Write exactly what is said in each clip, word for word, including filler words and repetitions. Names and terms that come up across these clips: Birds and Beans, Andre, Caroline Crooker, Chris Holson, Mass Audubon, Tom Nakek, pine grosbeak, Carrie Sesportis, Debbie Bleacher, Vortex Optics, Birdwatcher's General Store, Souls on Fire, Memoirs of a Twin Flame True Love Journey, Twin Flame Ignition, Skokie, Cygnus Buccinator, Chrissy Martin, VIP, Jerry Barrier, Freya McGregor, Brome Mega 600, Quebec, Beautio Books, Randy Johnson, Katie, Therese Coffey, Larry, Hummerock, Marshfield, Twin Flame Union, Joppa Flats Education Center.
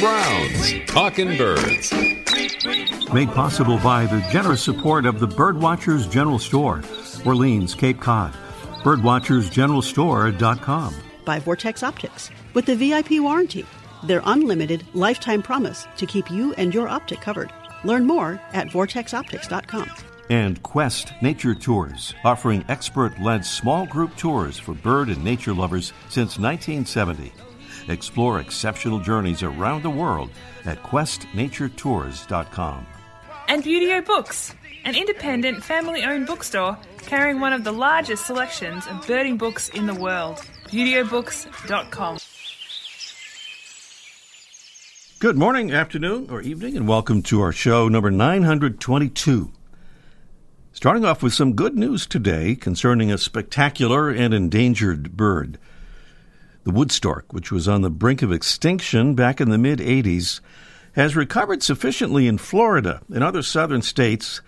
Brown's Talkin' Birds. Made possible by the generous support of the Birdwatcher's General Store, Orleans, Cape Cod. birdwatchers general store dot com. By Vortex Optics, with the V I P warranty, their unlimited lifetime promise to keep you and your optic covered. Learn more at vortex optics dot com. And Quest Nature Tours, offering expert-led small group tours for bird and nature lovers since nineteen seventy. Explore exceptional journeys around the world at quest nature tours dot com. And Beautio Books, an independent, family-owned bookstore carrying one of the largest selections of birding books in the world. beautio books dot com. Good morning, afternoon, or evening, and welcome to our show number nine hundred twenty-two. Starting off with some good news today concerning a spectacular and endangered bird. The wood stork, which was on the brink of extinction back in the mid-eighties, has recovered sufficiently in Florida and other southern states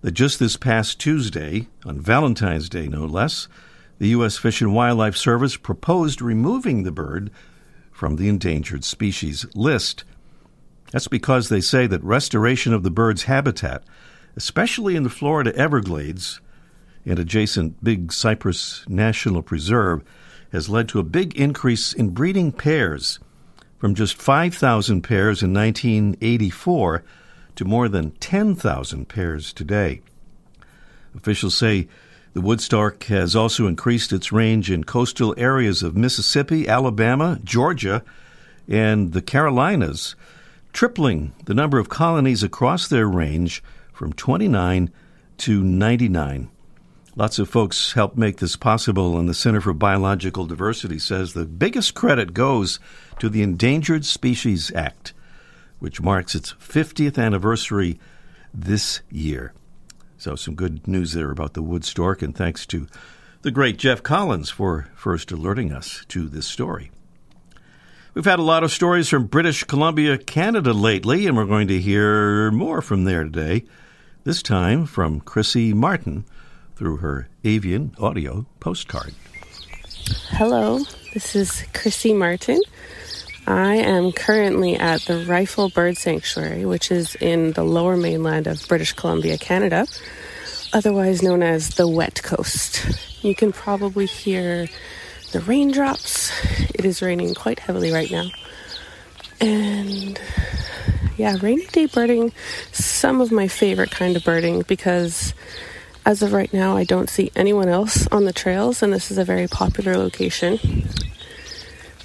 that just this past Tuesday, on Valentine's Day no less, the U S Fish and Wildlife Service proposed removing the bird from the endangered species list. That's because they say that restoration of the bird's habitat, especially in the Florida Everglades and adjacent Big Cypress National Preserve, has led to a big increase in breeding pairs, from just five thousand pairs in nineteen eighty-four to more than ten thousand pairs today. Officials say the wood stork has also increased its range in coastal areas of Mississippi, Alabama, Georgia, and the Carolinas, tripling the number of colonies across their range from twenty-nine to ninety-nine. Lots of folks helped make this possible, and the Center for Biological Diversity says the biggest credit goes to the Endangered Species Act, which marks its fiftieth anniversary this year. So some good news there about the wood stork, and thanks to the great Jeff Collins for first alerting us to this story. We've had a lot of stories from British Columbia, Canada lately, and we're going to hear more from there today, this time from Chrissy Martin through her avian audio postcard. Hello, this is Chrissy Martin. I am currently at the Reifel Bird Sanctuary, which is in the lower mainland of British Columbia, Canada, otherwise known as the Wet Coast. You can probably hear the raindrops. It is raining quite heavily right now. And yeah, rainy day birding, some of my favorite kind of birding, because as of right now, I don't see anyone else on the trails, and this is a very popular location.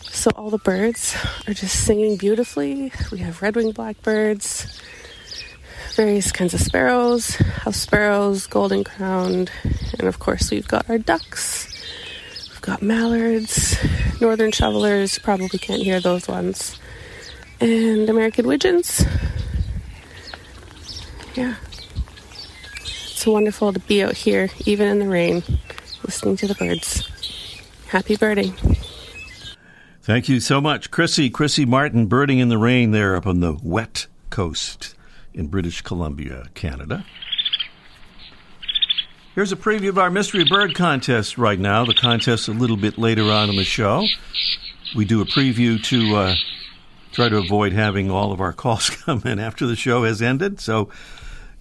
So all the birds are just singing beautifully. We have red-winged blackbirds, various kinds of sparrows, house sparrows, golden-crowned, and of course we've got our ducks. We've got mallards, northern shovelers, probably can't hear those ones, and American widgeons. Yeah. It's wonderful to be out here, even in the rain, listening to the birds. Happy birding. Thank you so much, Chrissy. Chrissy Martin, birding in the rain there up on the Wet Coast in British Columbia, Canada. Here's a preview of our Mystery Bird Contest right now. The contest a little bit later on in the show. We do a preview to uh, try to avoid having all of our calls come in after the show has ended, so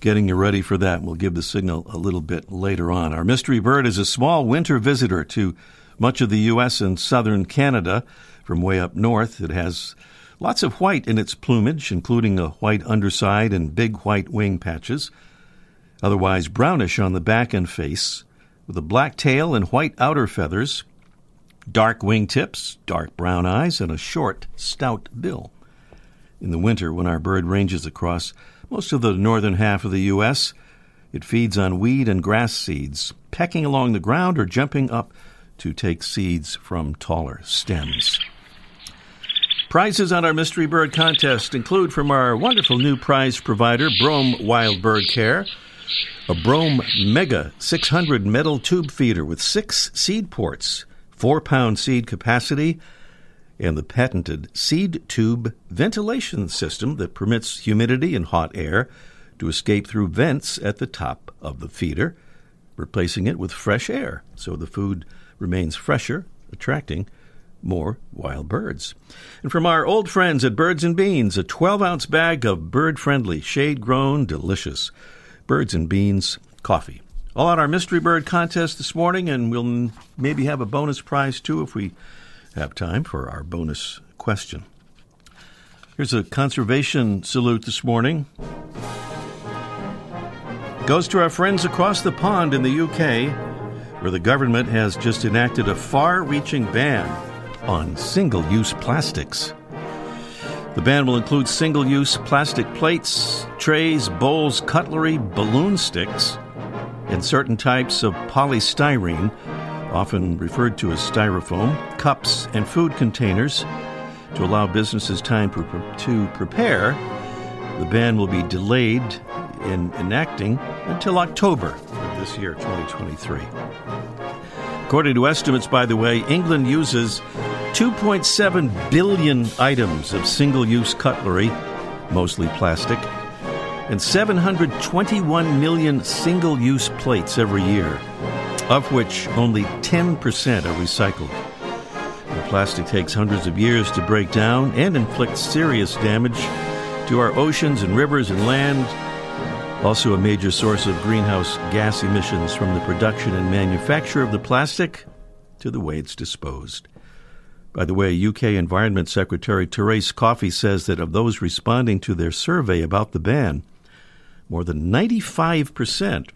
getting you ready for that. We'll give the signal a little bit later on. Our mystery bird is a small winter visitor to much of the U S and southern Canada from way up north. It has lots of white in its plumage, including a white underside and big white wing patches, otherwise brownish on the back and face, with a black tail and white outer feathers, dark wing tips, dark brown eyes, and a short, stout bill. In the winter, when our bird ranges across most of the northern half of the U S, it feeds on weed and grass seeds, pecking along the ground or jumping up to take seeds from taller stems. Prizes on our Mystery Bird Contest include from our wonderful new prize provider, Brome Wild Bird Care, a Brome Mega six hundred metal tube feeder with six seed ports, four-pound seed capacity, and the patented seed tube ventilation system that permits humidity and hot air to escape through vents at the top of the feeder, replacing it with fresh air so the food remains fresher, attracting more wild birds. And from our old friends at Birds and Beans, a twelve-ounce bag of bird-friendly, shade-grown, delicious Birds and Beans coffee. All out our mystery bird contest this morning, and we'll maybe have a bonus prize, too, if we have time for our bonus question. Here's a conservation salute this morning. Goes to our friends across the pond in the U K, where the government has just enacted a far-reaching ban on single-use plastics. The ban will include single-use plastic plates, trays, bowls, cutlery, balloon sticks, and certain types of polystyrene, often referred to as styrofoam, cups, and food containers. To allow businesses time to prepare, the ban will be delayed in enacting until October of this year, twenty twenty-three. According to estimates, by the way, England uses two point seven billion items of single-use cutlery, mostly plastic, and seven hundred twenty-one million single-use plates every year, of which only ten percent are recycled. And plastic takes hundreds of years to break down and inflict serious damage to our oceans and rivers and land, also a major source of greenhouse gas emissions from the production and manufacture of the plastic to the way it's disposed. By the way, U K Environment Secretary Therese Coffey says that of those responding to their survey about the ban, more than ninety-five percent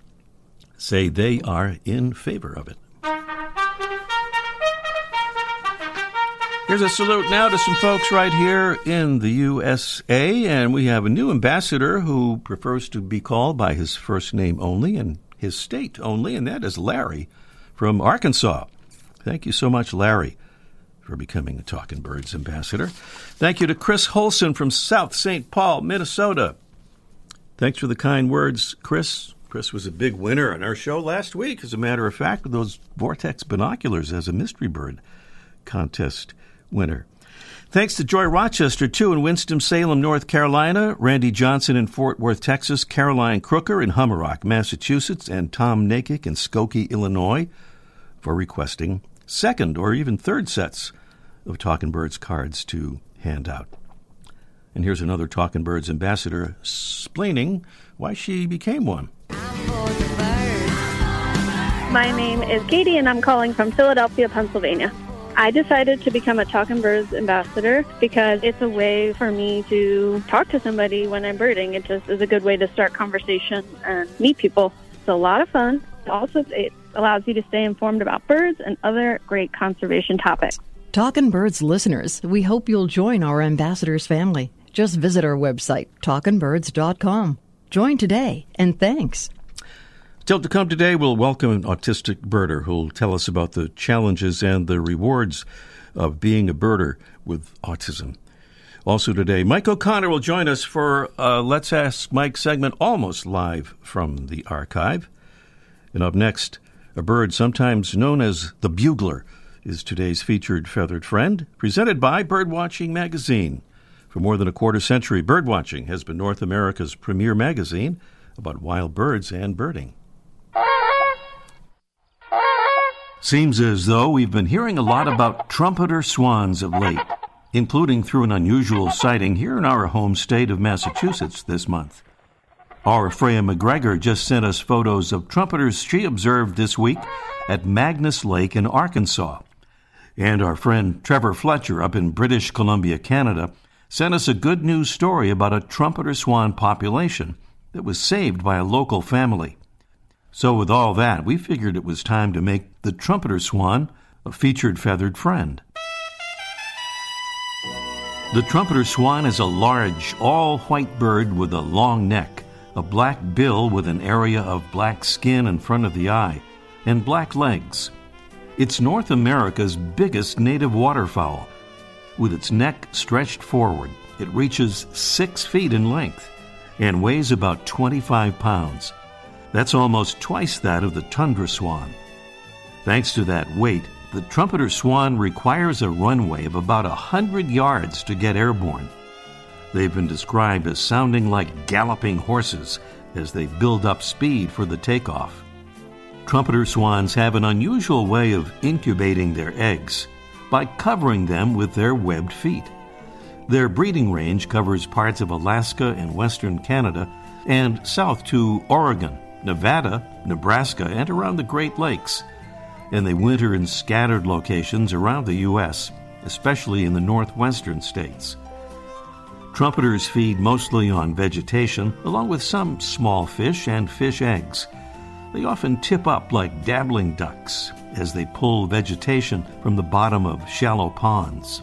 say they are in favor of it. Here's a salute now to some folks right here in the U S A, and we have a new ambassador who prefers to be called by his first name only and his state only, and that is Larry from Arkansas. Thank you so much, Larry, for becoming the Talkin' Birds ambassador. Thank you to Chris Holson from South Saint Paul, Minnesota. Thanks for the kind words, Chris. Chris was a big winner on our show last week, as a matter of fact, with those Vortex binoculars as a mystery bird contest winner. Thanks to Joy Rochester, too, in Winston-Salem, North Carolina, Randy Johnson in Fort Worth, Texas, Caroline Crooker in Hummerock, Massachusetts, and Tom Nakek in Skokie, Illinois, for requesting second or even third sets of Talkin' Birds cards to hand out. And here's another Talkin' Birds ambassador explaining why she became one. My name is Katie, and I'm calling from Philadelphia, Pennsylvania. I decided to become a Talkin' Birds ambassador because it's a way for me to talk to somebody when I'm birding. It just is a good way to start conversation and meet people. It's a lot of fun. Also, it allows you to stay informed about birds and other great conservation topics. Talkin' Birds listeners, we hope you'll join our ambassadors family. Just visit our website, talkin birds dot com. Join today, and thanks. Still to come today, we'll welcome an autistic birder who'll tell us about the challenges and the rewards of being a birder with autism. Also today, Mike O'Connor will join us for a Let's Ask Mike segment, almost live from the archive. And up next, a bird sometimes known as the bugler is today's featured feathered friend, presented by Birdwatching magazine. For more than a quarter century, Birdwatching has been North America's premier magazine about wild birds and birding. Seems as though we've been hearing a lot about trumpeter swans of late, including through an unusual sighting here in our home state of Massachusetts this month. Our Freya McGregor just sent us photos of trumpeters she observed this week at Magnus Lake in Arkansas. And our friend Trevor Fletcher up in British Columbia, Canada, sent us a good news story about a trumpeter swan population that was saved by a local family. So with all that, we figured it was time to make the trumpeter swan a featured feathered friend. The trumpeter swan is a large, all-white bird with a long neck, a black bill with an area of black skin in front of the eye, and black legs. It's North America's biggest native waterfowl. With its neck stretched forward, it reaches six feet in length and weighs about twenty-five pounds. That's almost twice that of the tundra swan. Thanks to that weight, the trumpeter swan requires a runway of about one hundred yards to get airborne. They've been described as sounding like galloping horses as they build up speed for the takeoff. Trumpeter swans have an unusual way of incubating their eggs. by covering them with their webbed feet. Their breeding range covers parts of Alaska and western Canada and south to Oregon, Nevada, Nebraska, and around the Great Lakes. And they winter in scattered locations around the U S, especially in the northwestern states. Trumpeters feed mostly on vegetation, along with some small fish and fish eggs. They often tip up like dabbling ducks as they pull vegetation from the bottom of shallow ponds.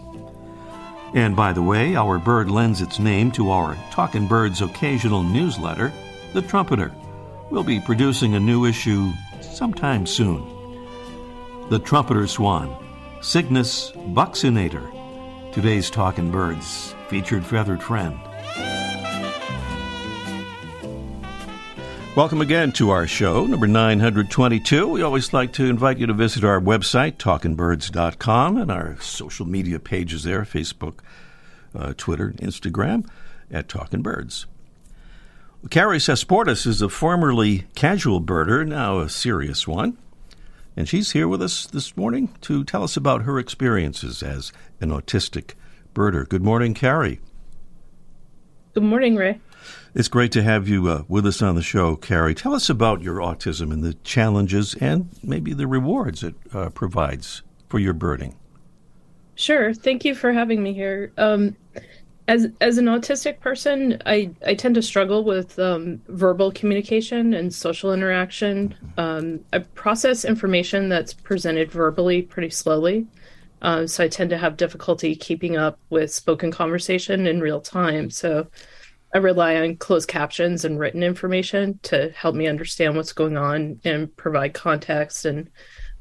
And by the way, our bird lends its name to our Talkin' Birds occasional newsletter, The Trumpeter. We'll be producing a new issue sometime soon. The Trumpeter Swan, Cygnus Buccinator. Today's Talkin' Birds featured feathered friend. Welcome again to our show, number nine hundred twenty-two. We always like to invite you to visit our website, talkin birds dot com, and our social media pages there, Facebook, uh, Twitter, and Instagram, at Talkin' Birds. Carrie Sesportis is a formerly casual birder, now a serious one, and she's here with us this morning to tell us about her experiences as an autistic birder. Good morning, Carrie. Good morning, Ray. It's great to have you uh, with us on the show, Carrie. Tell us about your autism and the challenges and maybe the rewards it uh, provides for your birding. Sure. Thank you for having me here. Um, as as an autistic person, I, I tend to struggle with um, verbal communication and social interaction. Um, I process information that's presented verbally pretty slowly, uh, so I tend to have difficulty keeping up with spoken conversation in real time. So I rely on closed captions and written information to help me understand what's going on and provide context. And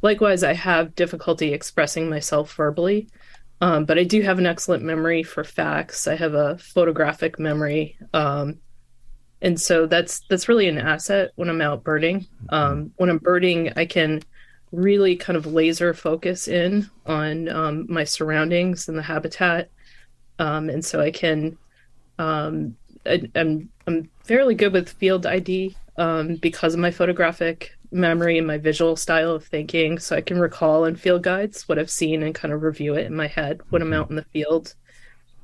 likewise, I have difficulty expressing myself verbally, um, but I do have an excellent memory for facts. I have a photographic memory. Um, and so that's that's really an asset when I'm out birding. Um, when I'm birding, I can really kind of laser focus in on um, my surroundings and the habitat. Um, and so I can... Um, I, I'm I'm fairly good with field I D um, because of my photographic memory and my visual style of thinking. So I can recall in field guides what I've seen and kind of review it in my head when I'm out in the field.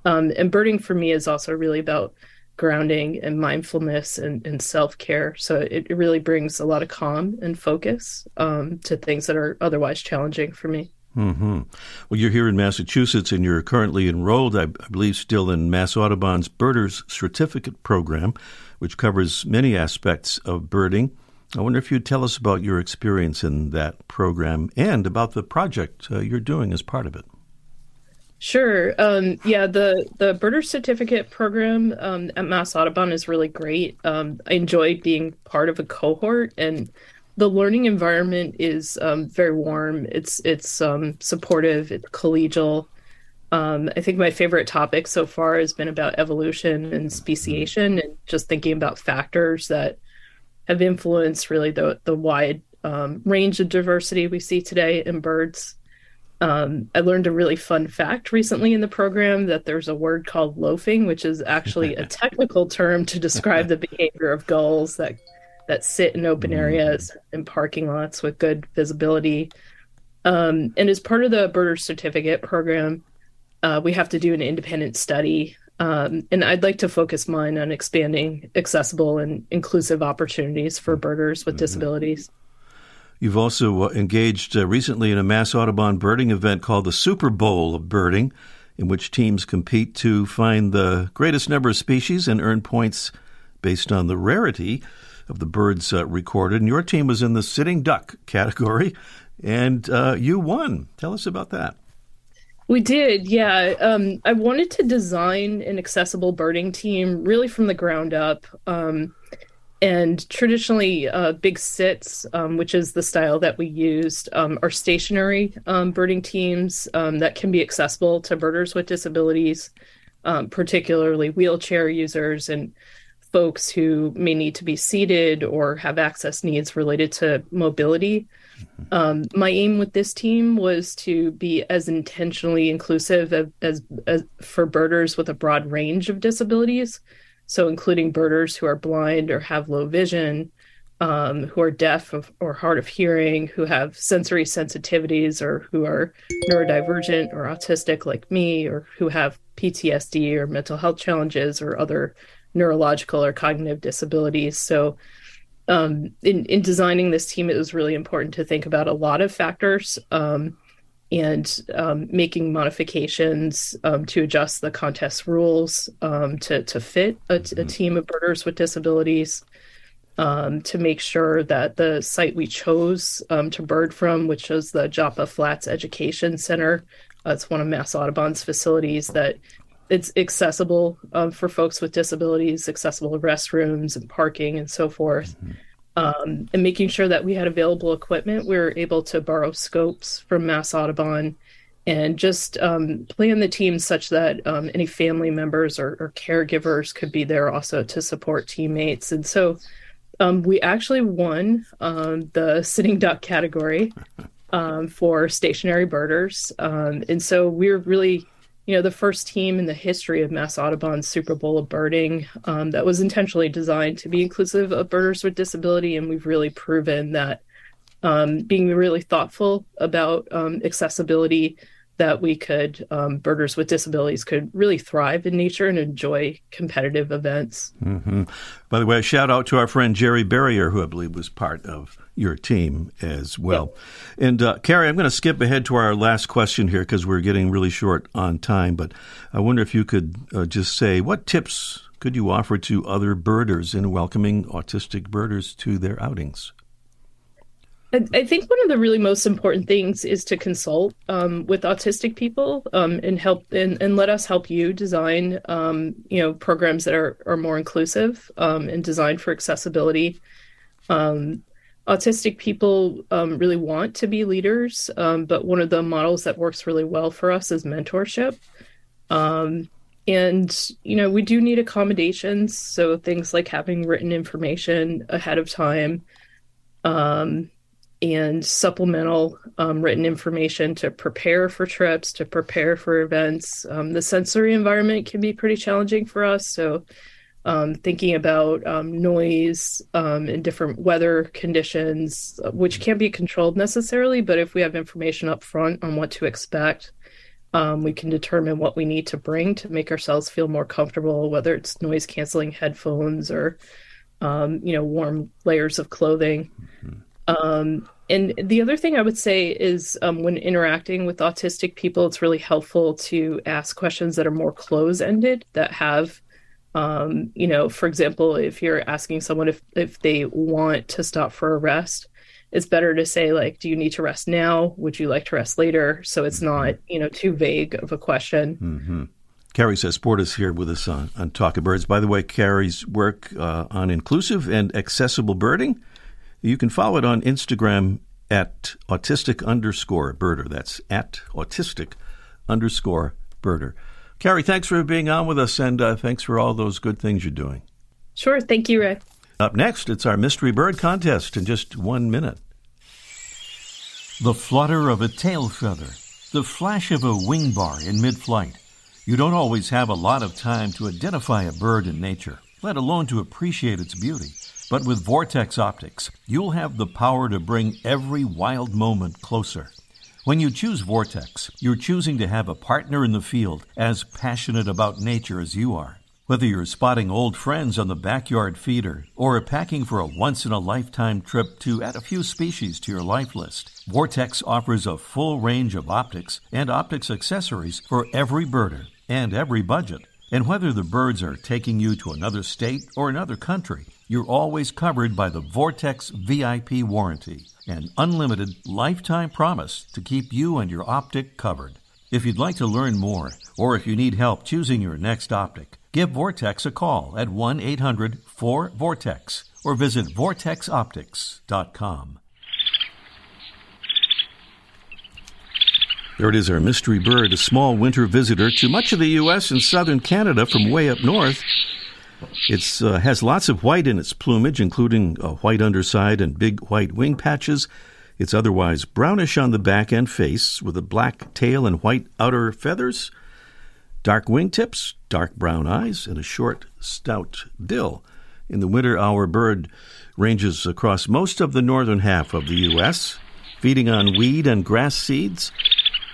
Um, and birding for me is also really about grounding and mindfulness and, and self-care. So it, it really brings a lot of calm and focus um, to things that are otherwise challenging for me. Mm-hmm. Well, you're here in Massachusetts, and you're currently enrolled, I believe, still in Mass Audubon's Birders Certificate Program, which covers many aspects of birding. I wonder if you'd tell us about your experience in that program and about the project uh, you're doing as part of it. Sure. Um, yeah, the, the Birders Certificate Program um, at Mass Audubon is really great. Um, I enjoy being part of a cohort, and the learning environment is um, very warm. It's it's um, supportive. It's collegial. Um, I think my favorite topic so far has been about evolution and speciation, and just thinking about factors that have influenced really the the wide um, range of diversity we see today in birds. Um, I learned a really fun fact recently in the program that there's a word called loafing, which is actually a technical term to describe the behavior of gulls that. that sit in open areas and parking lots with good visibility. Um, and as part of the Birder Certificate Program, uh, we have to do an independent study. Um, and I'd like to focus mine on expanding accessible and inclusive opportunities for birders with disabilities. You've also uh, engaged uh, recently in a Mass Audubon birding event called the Super Bowl of Birding, in which teams compete to find the greatest number of species and earn points based on the rarity of the birds uh, recorded, and your team was in the sitting duck category, and uh, you won. Tell us about that. We did, yeah. Um, I wanted to design an accessible birding team really from the ground up, um, and traditionally uh, big sits, um, which is the style that we used, um, are stationary um, birding teams um, that can be accessible to birders with disabilities, um, particularly wheelchair users and folks who may need to be seated or have access needs related to mobility. Um, my aim with this team was to be as intentionally inclusive as, as, as for birders with a broad range of disabilities, so including birders who are blind or have low vision, um, who are deaf of, or hard of hearing, who have sensory sensitivities, or who are neurodivergent or autistic like me, or who have P T S D or mental health challenges or other neurological or cognitive disabilities. So um, in, in designing this team, it was really important to think about a lot of factors um, and um, making modifications um, to adjust the contest rules um, to, to fit a, a team of birders with disabilities, um, to make sure that the site we chose um, to bird from, which is the Joppa Flats Education Center, uh, it's one of Mass Audubon's facilities, that it's accessible um, for folks with disabilities, accessible to restrooms and parking and so forth. Mm-hmm. Um, and making sure that we had available equipment. We were able to borrow scopes from Mass Audubon and just um, plan the team such that um, any family members or, or caregivers could be there also to support teammates. And so um, we actually won um, the sitting duck category um, for stationary birders. Um, and so we're really... you know, the first team in the history of Mass Audubon's Super Bowl of birding um, that was intentionally designed to be inclusive of birders with disability. And we've really proven that um, being really thoughtful about um, accessibility, that we could, um, birders with disabilities could really thrive in nature and enjoy competitive events. Mm-hmm. By the way, a shout out to our friend Jerry Barrier, who I believe was part of your team as well. Yep. And uh, Carrie, I'm going to skip ahead to our last question here because we're getting really short on time, but I wonder if you could uh, just say, what tips could you offer to other birders in welcoming autistic birders to their outings? I think one of the really most important things is to consult um, with autistic people um, and help and, and let us help you design, um, you know, programs that are, are more inclusive um, and designed for accessibility. Um, autistic people um, really want to be leaders, um, but one of the models that works really well for us is mentorship. Um, and, you know, we do need accommodations. So things like having written information ahead of time, um, and supplemental um, written information to prepare for trips, to prepare for events. Um, the sensory environment can be pretty challenging for us. So um, thinking about um, noise um, and different weather conditions, which can't be controlled necessarily, but if we have information up front on what to expect, um, we can determine what we need to bring to make ourselves feel more comfortable, whether it's noise canceling headphones or, um, you know, warm layers of clothing. Mm-hmm. Um, and the other thing I would say is um, when interacting with autistic people, it's really helpful to ask questions that are more close-ended, that have, um, you know, for example, if you're asking someone if, if they want to stop for a rest, it's better to say, like, do you need to rest now? Would you like to rest later? So it's not, you know, too vague of a question. Mm-hmm. Carrie Sesportis here with us on, on Talk of Birds. By the way, Carrie's work uh, on inclusive and accessible birding, you can follow it on Instagram at autistic underscore birder. That's at autistic underscore birder. Carrie, thanks for being on with us, and uh, thanks for all those good things you're doing. Sure. Thank you, Rick. Up next, it's our Mystery Bird Contest in just one minute. The flutter of a tail feather, the flash of a wing bar in mid-flight. You don't always have a lot of time to identify a bird in nature, let alone to appreciate its beauty. But with Vortex Optics, you'll have the power to bring every wild moment closer. When you choose Vortex, you're choosing to have a partner in the field as passionate about nature as you are. Whether you're spotting old friends on the backyard feeder or packing for a once-in-a-lifetime trip to add a few species to your life list, Vortex offers a full range of optics and optics accessories for every birder and every budget. And whether the birds are taking you to another state or another country, you're always covered by the Vortex V I P warranty, an unlimited lifetime promise to keep you and your optic covered. If you'd like to learn more, or if you need help choosing your next optic, give Vortex a call at one eight hundred four Vortex or visit vortex optics dot com. There it is, our mystery bird, a small winter visitor to much of the U S and southern Canada from way up north. It uh, has lots of white in its plumage, including a white underside and big white wing patches. It's otherwise brownish on the back and face, with a black tail and white outer feathers, dark wingtips, dark brown eyes, and a short, stout bill. In the winter, our bird ranges across most of the northern half of the U S, feeding on weed and grass seeds,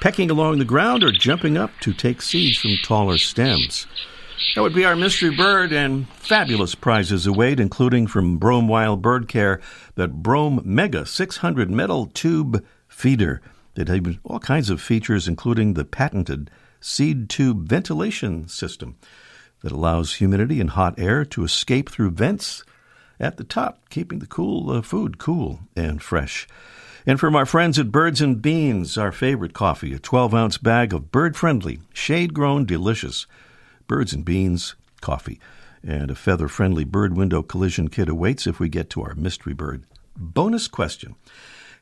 pecking along the ground, or jumping up to take seeds from taller stems. That would be our mystery bird, and fabulous prizes await, including from Brome Wild Bird Care, that Brome Mega six hundred metal tube feeder that has all kinds of features, including the patented seed tube ventilation system that allows humidity and hot air to escape through vents at the top, keeping the cool uh, food cool and fresh. And from our friends at Birds and Beans, our favorite coffee, a twelve-ounce bag of bird-friendly, shade-grown, delicious Birds and Beans coffee. And a feather-friendly bird window collision kit awaits if we get to our mystery bird bonus question.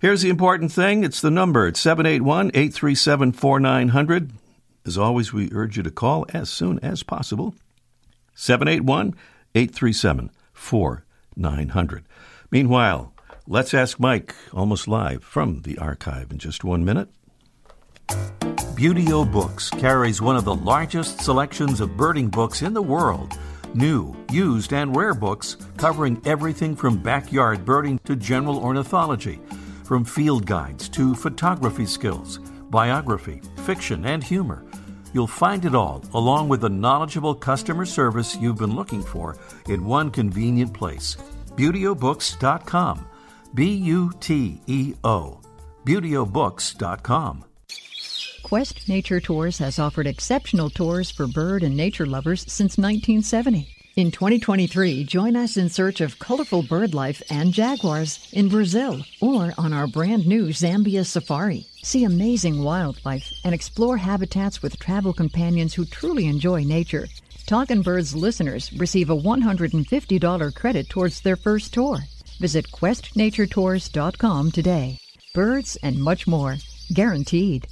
Here's the important thing. It's the number. It's seven eight one, eight three seven, four nine zero zero. As always, we urge you to call as soon as possible. seven eight one, eight three seven, four nine zero zero. Meanwhile, let's ask Mike, almost live from the archive in just one minute. Beauty-O Books carries one of the largest selections of birding books in the world. New, used, and rare books covering everything from backyard birding to general ornithology, from field guides to photography skills, biography, fiction, and humor. You'll find it all, along with the knowledgeable customer service you've been looking for, in one convenient place. Beauty O Books dot com. B U T E O. Beauty O Books dot com. Quest Nature Tours has offered exceptional tours for bird and nature lovers since nineteen seventy. In twenty twenty-three, join us in search of colorful bird life and jaguars in Brazil or on our brand new Zambia Safari. See amazing wildlife and explore habitats with travel companions who truly enjoy nature. Talkin' Birds listeners receive a one hundred fifty dollars credit towards their first tour. Visit Quest Nature Tours dot com today. Birds and much more, guaranteed.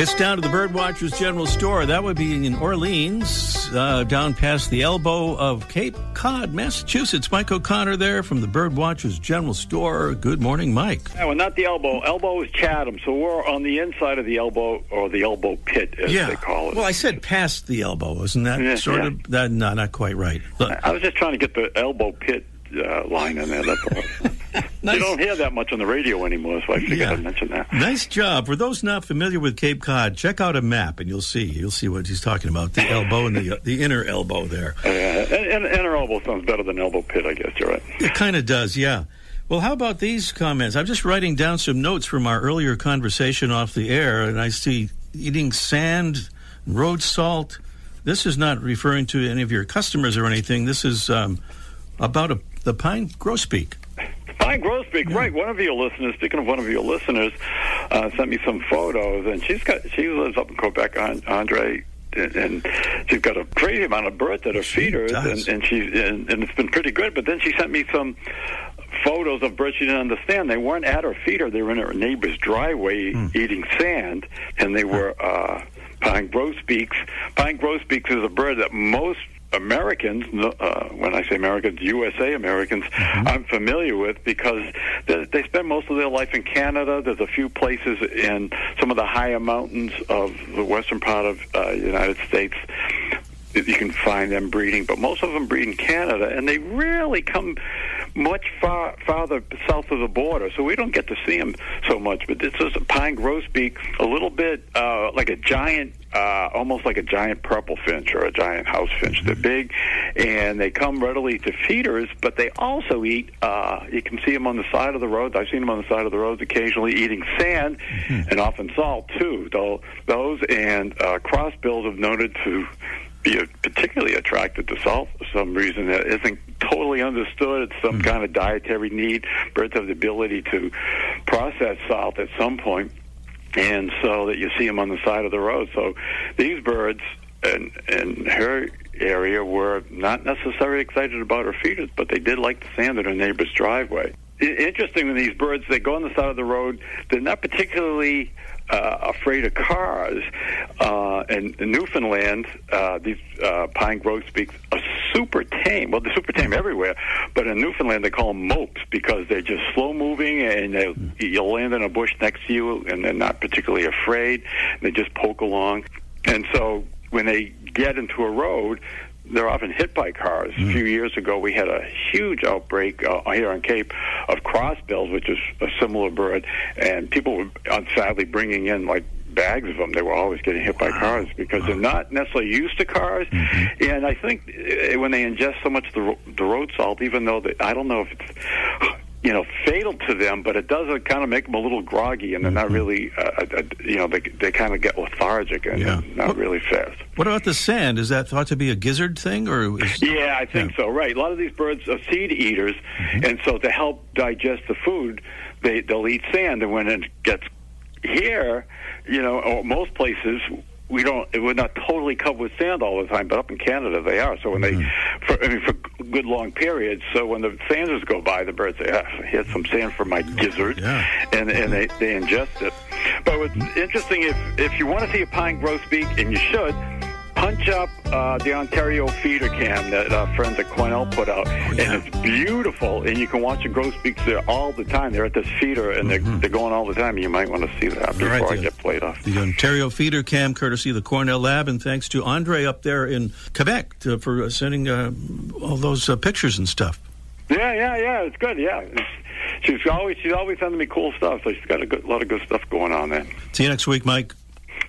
It's down to the Birdwatcher's General Store. That would be in Orleans, uh, down past the elbow of Cape Cod, Massachusetts. Mike O'Connor there from the Birdwatcher's General Store. Good morning, Mike. Yeah, well, not the elbow. Elbow is Chatham, so we're on the inside of the elbow, or the elbow pit, as yeah. they call it. Well, I said past the elbow. Isn't that yeah, sort yeah. of... That, no, not quite right. Look, I was just trying to get the elbow pit uh, line in there. That's all. Nice. You don't hear that much on the radio anymore, so I figured yeah. I'd mention that. Nice job. For those not familiar with Cape Cod, check out a map, and you'll see. You'll see what he's talking about, the elbow and the the inner elbow there. Uh, and, and inner elbow sounds better than elbow pit, I guess. You're right. It kind of does, yeah. Well, how about these comments? I'm just writing down some notes from our earlier conversation off the air, and I see eating sand, road salt. This is not referring to any of your customers or anything. This is um, about a, the pine grosbeak. Pine grosbeak, yeah. right? One of your listeners, speaking of one of your listeners, uh, sent me some photos, and she's got she lives up in Quebec, Andre, and, and she's got a crazy amount of birds at her she feeders, and, and she's and, and it's been pretty good. But then she sent me some photos of birds she didn't understand. They weren't at her feeder; they were in her neighbor's driveway mm. eating sand, and they were uh, pine grosbeaks. Pine grosbeaks is a bird that most Americans, uh, when I say Americans, U S A Americans, mm-hmm. I'm familiar with, because they, they spend most of their life in Canada. There's a few places in some of the higher mountains of the western part of the uh, United States that you can find them breeding, but most of them breed in Canada, and they rarely come much far, farther south of the border, so we don't get to see them so much. But this is a pine grosbeak, a little bit uh, like a giant, uh, almost like a giant purple finch or a giant house finch. They're big, and they come readily to feeders, but they also eat, uh, you can see them on the side of the road. I've seen them on the side of the roads occasionally eating sand mm-hmm. and often salt, too. Those and uh, crossbills have noted to be particularly attracted to salt for some reason that isn't totally understood. It's some mm-hmm. kind of dietary need. Birds have the ability to process salt at some point, and so that you see them on the side of the road. So these birds in, in her area were not necessarily excited about her feeders, but they did like the sand in her neighbor's driveway. Interesting with these birds, they go on the side of the road. They're not particularly uh, afraid of cars. Uh, and in Newfoundland, uh, these uh, pine grosbeaks are super tame. Well, they're super tame everywhere, but in Newfoundland they call them mopes because they're just slow-moving, and you'll land in a bush next to you, and they're not particularly afraid. They just poke along. And so when they get into a road, they're often hit by cars. Mm. A few years ago, we had a huge outbreak uh, here on Cape of crossbills, which is a similar bird, and people were sadly bringing in, like, bags of them. They were always getting hit by cars because they're not necessarily used to cars. Mm-hmm. And I think when they ingest so much of the, the road salt, even though they, I don't know if it's, you know, fatal to them, but it does kind of make them a little groggy, and they're mm-hmm. not really, uh, uh, you know, they they kind of get lethargic and yeah. not what, really fast. What about the sand? Is that thought to be a gizzard thing? or? Is, yeah, I think yeah. so, right. A lot of these birds are seed eaters, mm-hmm. and so to help digest the food, they, they'll eat sand, and when it gets here, you know, or most places, we don't, we're not totally covered with sand all the time, but up in Canada they are. So when mm-hmm. they, for, I mean, for good long periods, so when the sanders go by, the birds say, ah, I had some sand from my gizzard, yeah. and, and they, they ingest it. But what's mm-hmm. interesting, if, if you want to see a pine grosbeak, and you should, punch up uh, the Ontario feeder cam that our friends at Cornell put out, oh, yeah. and it's beautiful, and you can watch the grosbeaks there all the time. They're at this feeder, and mm-hmm. they're, they're going all the time. You might want to see that before right, I the, get played off. The Ontario feeder cam, courtesy of the Cornell Lab, and thanks to Andre up there in Quebec to, for sending uh, all those uh, pictures and stuff. Yeah, yeah, yeah, it's good, yeah. It's, she's always she's always sending me cool stuff, so she's got a good, lot of good stuff going on there. See you next week, Mike.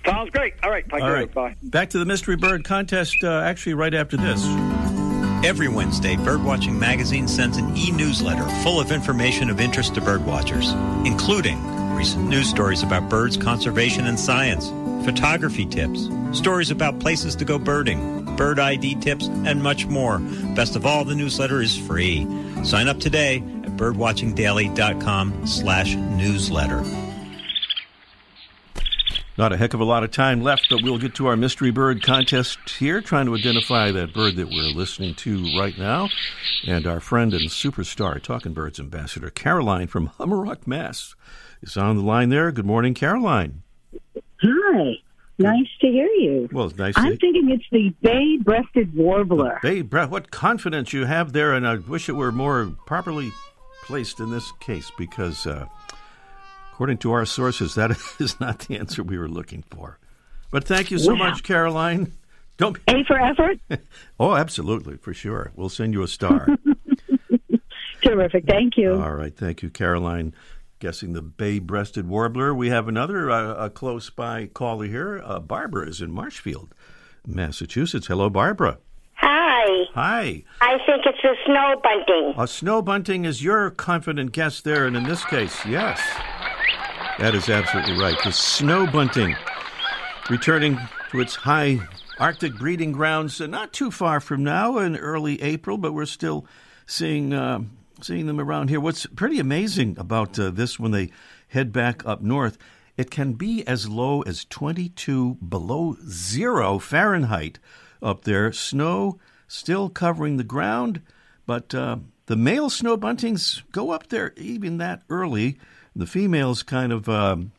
Sounds great. All right. All right. Bye. Back to the Mystery Bird Contest, uh, actually right after this. Every Wednesday, Birdwatching Magazine sends an e-newsletter full of information of interest to birdwatchers, including recent news stories about birds, conservation, and science, photography tips, stories about places to go birding, bird I D tips, and much more. Best of all, the newsletter is free. Sign up today at birdwatchingdaily.com slash newsletter. Not a heck of a lot of time left, but we'll get to our mystery bird contest here, trying to identify that bird that we're listening to right now. And our friend and superstar Talking Birds ambassador, Caroline from Hummerock, Mass, is on the line there. Good morning, Caroline. Hi. Nice to hear you. Well, it's nice I'm to... thinking it's the bay-breasted warbler. Bay bre- What confidence you have there, and I wish it were more properly placed in this case, because... Uh, according to our sources, that is not the answer we were looking for. But thank you so wow. much, Caroline. Don't be... A for effort? Oh, absolutely, for sure. We'll send you a star. Terrific. Thank you. All right. Thank you, Caroline. Guessing the bay-breasted warbler. We have another uh, a close-by caller here. Uh, Barbara is in Marshfield, Massachusetts. Hello, Barbara. Hi. Hi. I think it's a snow bunting. A snow bunting is your confident guess there, and in this case, yes. That is absolutely right. The snow bunting, returning to its high Arctic breeding grounds not too far from now in early April, but we're still seeing uh, seeing them around here. What's pretty amazing about uh, this, when they head back up north, it can be as low as twenty-two below zero Fahrenheit up there. Snow still covering the ground, but uh, the male snow buntings go up there even that early. The females kind of um,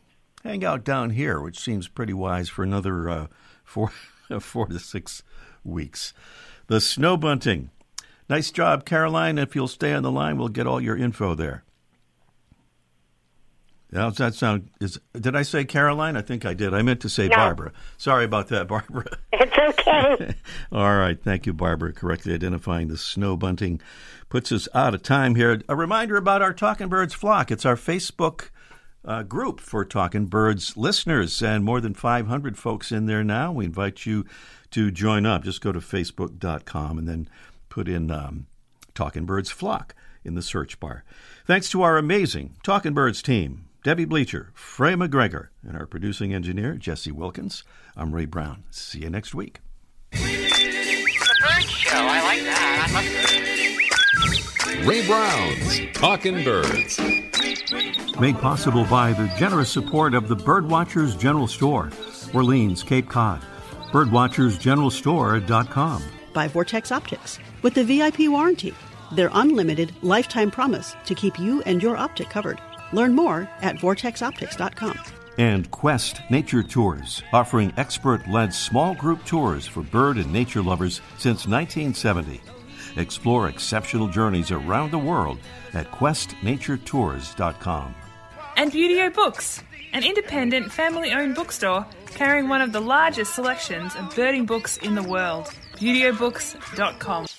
hang out down here, which seems pretty wise, for another uh, four, four to six weeks. The snow bunting. Nice job, Caroline. If you'll stay on the line, we'll get all your info there. How's that sound? Is, did I say Caroline? I think I did. I meant to say no. Barbara. Sorry about that, Barbara. It's okay. All right. Thank you, Barbara. Correctly identifying the snow bunting puts us out of time here. A reminder about our Talking Birds flock. It's our Facebook uh, group for Talking Birds listeners, and more than five hundred folks in there now. We invite you to join up. Just go to facebook dot com and then put in um, Talking Birds flock in the search bar. Thanks to our amazing Talking Birds team. Debbie Bleacher, Freya McGregor, and our producing engineer, Jesse Wilkins. I'm Ray Brown. See you next week. The Bird Show. I like that. I must... Ray Brown's Talkin' Birds. Made possible by the generous support of the Birdwatcher's General Store, Orleans, Cape Cod. birdwatchers general store dot com. By Vortex Optics, with the V I P warranty. Their unlimited lifetime promise to keep you and your optic covered. Learn more at vortex optics dot com. And Quest Nature Tours, offering expert-led small group tours for bird and nature lovers since nineteen seventy. Explore exceptional journeys around the world at quest nature tours dot com. And Beautio Books, an independent, family-owned bookstore carrying one of the largest selections of birding books in the world. audiobooks dot com.